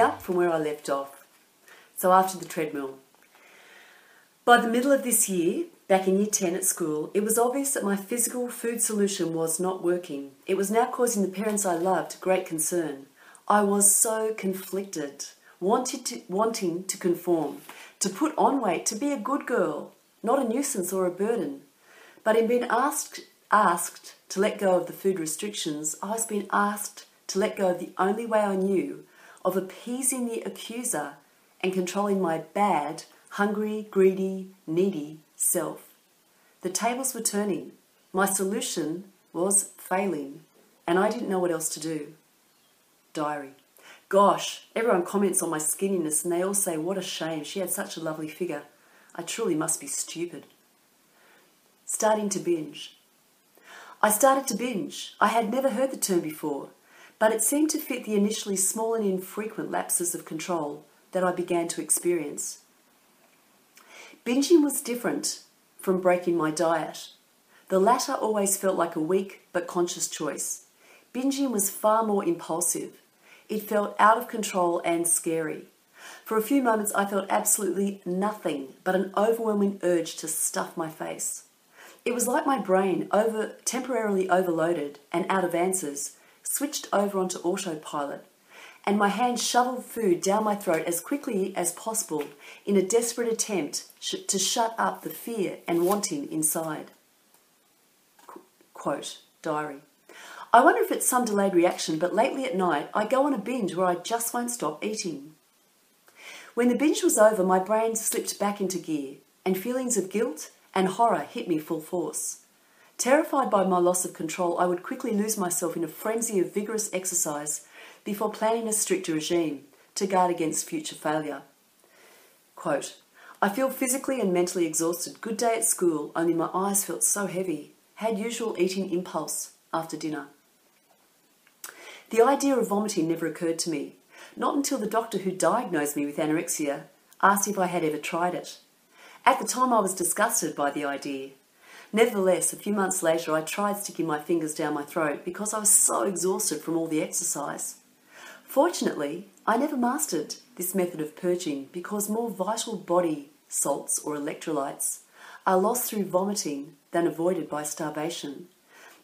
picked up from where I left off, so after the treadmill. By the middle of this year, back in Year 10 at school, it was obvious that my physical food solution was not working. It was now causing the parents I loved great concern. I was so conflicted, wanting to conform, to put on weight, to be a good girl, not a nuisance or a burden. But in being asked to let go of the food restrictions, I was being asked to let go of the only way I knew of appeasing the accuser and controlling my bad, hungry, greedy, needy self. The tables were turning. My solution was failing, and I didn't know what else to do. Diary. Gosh, everyone comments on my skinniness and they all say, what a shame, she had such a lovely figure. I truly must be stupid. Starting to binge. I started to binge. I had never heard the term before, but it seemed to fit the initially small and infrequent lapses of control that I began to experience. Binging was different from breaking my diet. The latter always felt like a weak but conscious choice. Binging was far more impulsive. It felt out of control and scary. For a few moments, I felt absolutely nothing but an overwhelming urge to stuff my face. It was like my brain, temporarily overloaded and out of answers, switched over onto autopilot, and my hand shoveled food down my throat as quickly as possible in a desperate attempt to shut up the fear and wanting inside. Quote, diary. I wonder if it's some delayed reaction, but lately at night, I go on a binge where I just won't stop eating. When the binge was over, my brain slipped back into gear, and feelings of guilt and horror hit me full force. Terrified by my loss of control, I would quickly lose myself in a frenzy of vigorous exercise before planning a stricter regime to guard against future failure. Quote, I feel physically and mentally exhausted. Good day at school, only my eyes felt so heavy. Had usual eating impulse after dinner. The idea of vomiting never occurred to me, not until the doctor who diagnosed me with anorexia asked if I had ever tried it. At the time, I was disgusted by the idea. Nevertheless, a few months later, I tried sticking my fingers down my throat because I was so exhausted from all the exercise. Fortunately, I never mastered this method of purging because more vital body salts or electrolytes are lost through vomiting than avoided by starvation.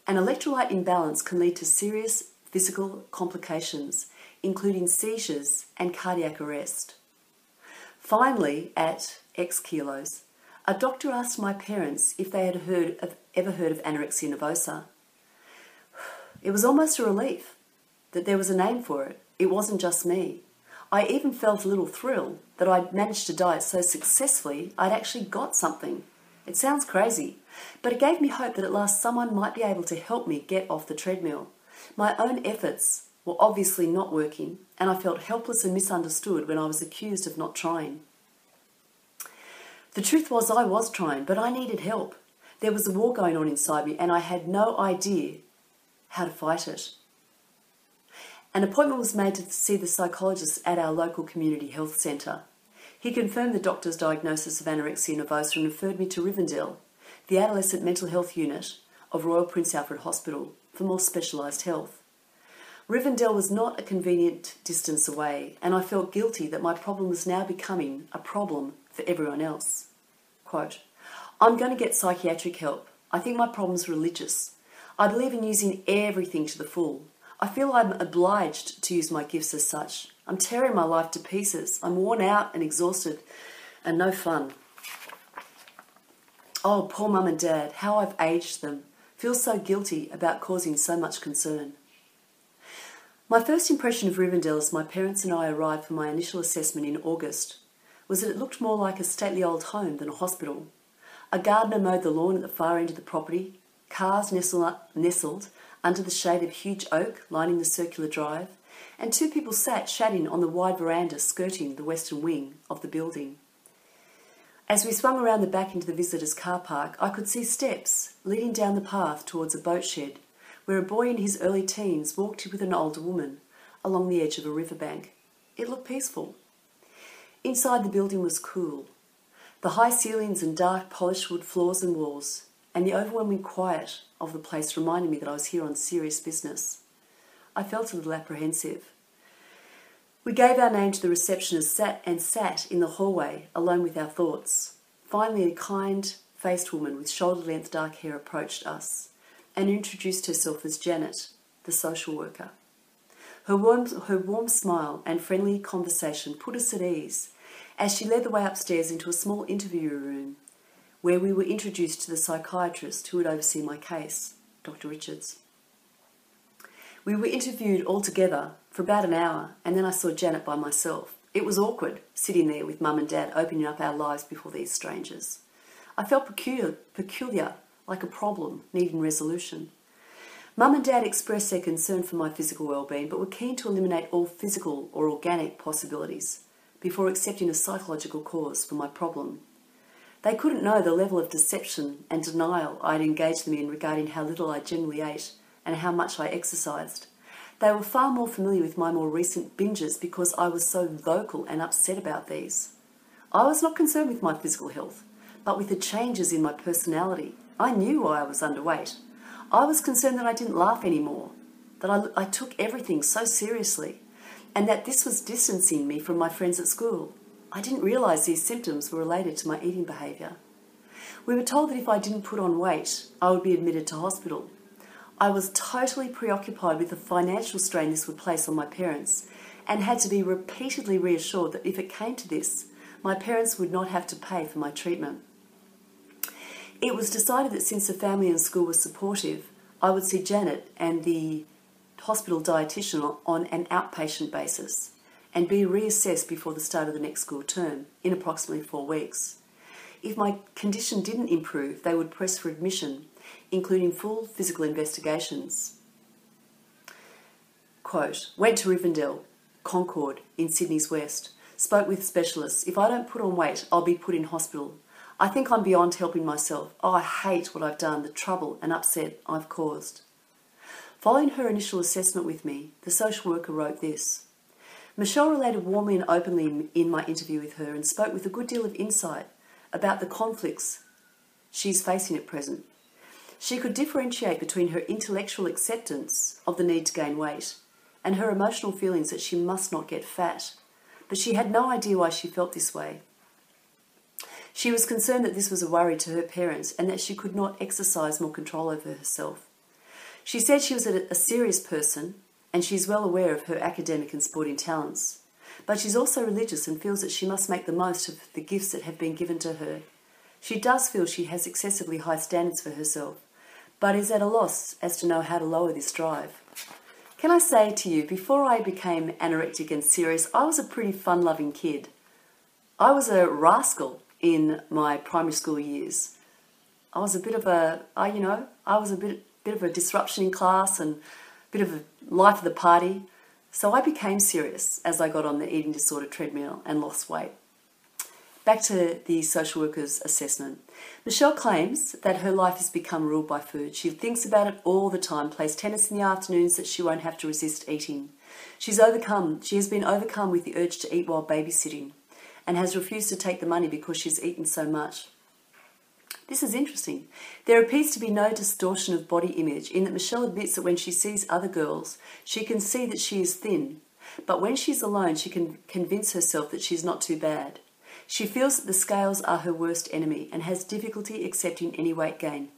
An electrolyte imbalance can lead to serious physical complications, including seizures and cardiac arrest. Finally, at X kilos, a doctor asked my parents if they had ever heard of anorexia nervosa. It was almost a relief that there was a name for it. It wasn't just me. I even felt a little thrill that I'd managed to diet so successfully I'd actually got something. It sounds crazy, but it gave me hope that at last someone might be able to help me get off the treadmill. My own efforts were obviously not working, and I felt helpless and misunderstood when I was accused of not trying. The truth was I was trying, but I needed help. There was a war going on inside me and I had no idea how to fight it. An appointment was made to see the psychologist at our local community health centre. He confirmed the doctor's diagnosis of anorexia nervosa and referred me to Rivendell, the adolescent mental health unit of Royal Prince Alfred Hospital, for more specialised health. Rivendell was not a convenient distance away, and I felt guilty that my problem was now becoming a problem for everyone else. Quote, I'm going to get psychiatric help. I think my problem's religious. I believe in using everything to the full. I feel I'm obliged to use my gifts as such. I'm tearing my life to pieces. I'm worn out and exhausted and no fun. Oh, poor mum and dad, how I've aged them. Feel so guilty about causing so much concern. My first impression of Rivendell as my parents and I arrived for my initial assessment in August was that it looked more like a stately old home than a hospital. A gardener mowed the lawn at the far end of the property, cars nestled under the shade of huge oak lining the circular drive, and two people sat chatting on the wide veranda skirting the western wing of the building. As we swung around the back into the visitors' car park, I could see steps leading down the path towards a boat shed, where a boy in his early teens walked with an older woman along the edge of a riverbank. It looked peaceful. Inside, the building was cool. The high ceilings and dark polished wood floors and walls and the overwhelming quiet of the place reminded me that I was here on serious business. I felt a little apprehensive. We gave our name to the receptionist and sat in the hallway, alone with our thoughts. Finally, a kind-faced woman with shoulder-length dark hair approached us and introduced herself as Janet, the social worker. Her warm smile and friendly conversation put us at ease as she led the way upstairs into a small interview room where we were introduced to the psychiatrist who would oversee my case, Dr. Richards. We were interviewed all together for about an hour, and then I saw Janet by myself. It was awkward sitting there with Mum and Dad, opening up our lives before these strangers. I felt peculiar, like a problem needing resolution. Mum and Dad expressed their concern for my physical well-being, but were keen to eliminate all physical or organic possibilities before accepting a psychological cause for my problem. They couldn't know the level of deception and denial I had engaged them in regarding how little I generally ate and how much I exercised. They were far more familiar with my more recent binges because I was so vocal and upset about these. I was not concerned with my physical health, but with the changes in my personality. I knew why I was underweight. I was concerned that I didn't laugh anymore, that I took everything so seriously, and that this was distancing me from my friends at school. I didn't realise these symptoms were related to my eating behaviour. We were told that if I didn't put on weight, I would be admitted to hospital. I was totally preoccupied with the financial strain this would place on my parents, and had to be repeatedly reassured that if it came to this, my parents would not have to pay for my treatment. It was decided that since the family and school were supportive, I would see Janet and the hospital dietitian on an outpatient basis and be reassessed before the start of the next school term in approximately 4 weeks. If my condition didn't improve, they would press for admission, including full physical investigations. Quote, went to Rivendell, Concord, in Sydney's West. Spoke with specialists. If I don't put on weight, I'll be put in hospital. I think I'm beyond helping myself. Oh, I hate what I've done, the trouble and upset I've caused. Following her initial assessment with me, the social worker wrote this. Michelle related warmly and openly in my interview with her and spoke with a good deal of insight about the conflicts she's facing at present. She could differentiate between her intellectual acceptance of the need to gain weight and her emotional feelings that she must not get fat, but she had no idea why she felt this way. She was concerned that this was a worry to her parents and that she could not exercise more control over herself. She said she was a serious person and she's well aware of her academic and sporting talents, but she's also religious and feels that she must make the most of the gifts that have been given to her. She does feel she has excessively high standards for herself, but is at a loss as to know how to lower this drive. Can I say to you, before I became anorectic and serious, I was a pretty fun-loving kid. I was a rascal in my primary school years. I was a bit of a disruption in class and a bit of a life of the party. So I became serious as I got on the eating disorder treadmill and lost weight. Back to the social worker's assessment. Michelle claims that her life has become ruled by food. She thinks about it all the time, plays tennis in the afternoons that she won't have to resist eating. She has been overcome with the urge to eat while babysitting and has refused to take the money because she's eaten so much. This is interesting. There appears to be no distortion of body image in that Michelle admits that when she sees other girls, she can see that she is thin, but when she's alone, she can convince herself that she's not too bad. She feels that the scales are her worst enemy and has difficulty accepting any weight gain,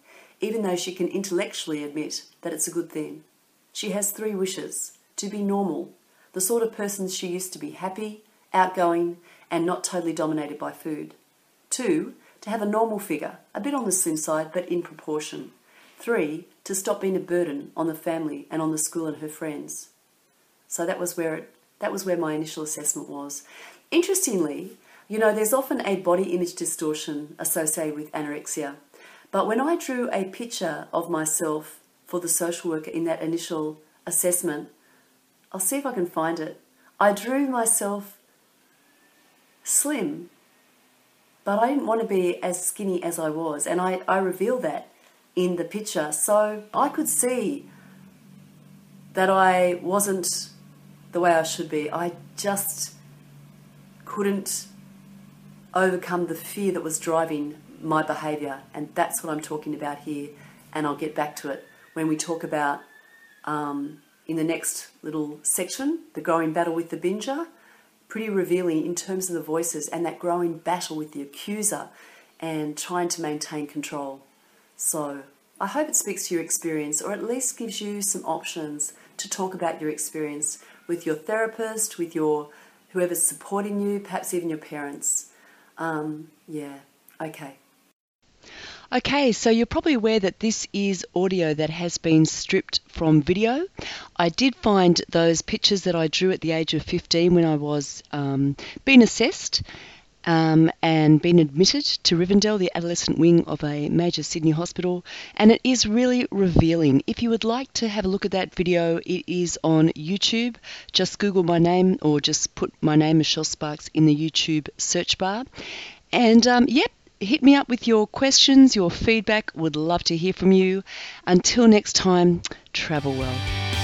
even though she can intellectually admit that it's a good thing. She has 3 wishes: to be normal, the sort of person she used to be, happy, outgoing, and not totally dominated by food. 2, to have a normal figure, a bit on the slim side, but in proportion. 3, to stop being a burden on the family and on the school and her friends. So that was where my initial assessment was. Interestingly, you know, there's often a body image distortion associated with anorexia, but when I drew a picture of myself for the social worker in that initial assessment, I'll see if I can find it. I drew myself slim, but I didn't want to be as skinny as I was, and I revealed that in the picture, so I could see that I wasn't the way I should be. I just couldn't overcome the fear that was driving my behaviour, and that's what I'm talking about here, and I'll get back to it when we talk about in the next little section, the growing battle with the binger, pretty revealing in terms of the voices and that growing battle with the accuser and trying to maintain control. So I hope it speaks to your experience, or at least gives you some options to talk about your experience with your therapist, with your whoever's supporting you, perhaps even your parents. Okay, so you're probably aware that this is audio that has been stripped from video. I did find those pictures that I drew at the age of 15 when I was being assessed and being admitted to Rivendell, the adolescent wing of a major Sydney hospital, and it is really revealing. If you would like to have a look at that video, it is on YouTube. Just Google my name, or just put my name, Michelle Sparks, in the YouTube search bar. And hit me up with your questions, your feedback. Would love to hear from you. Until next time, travel well.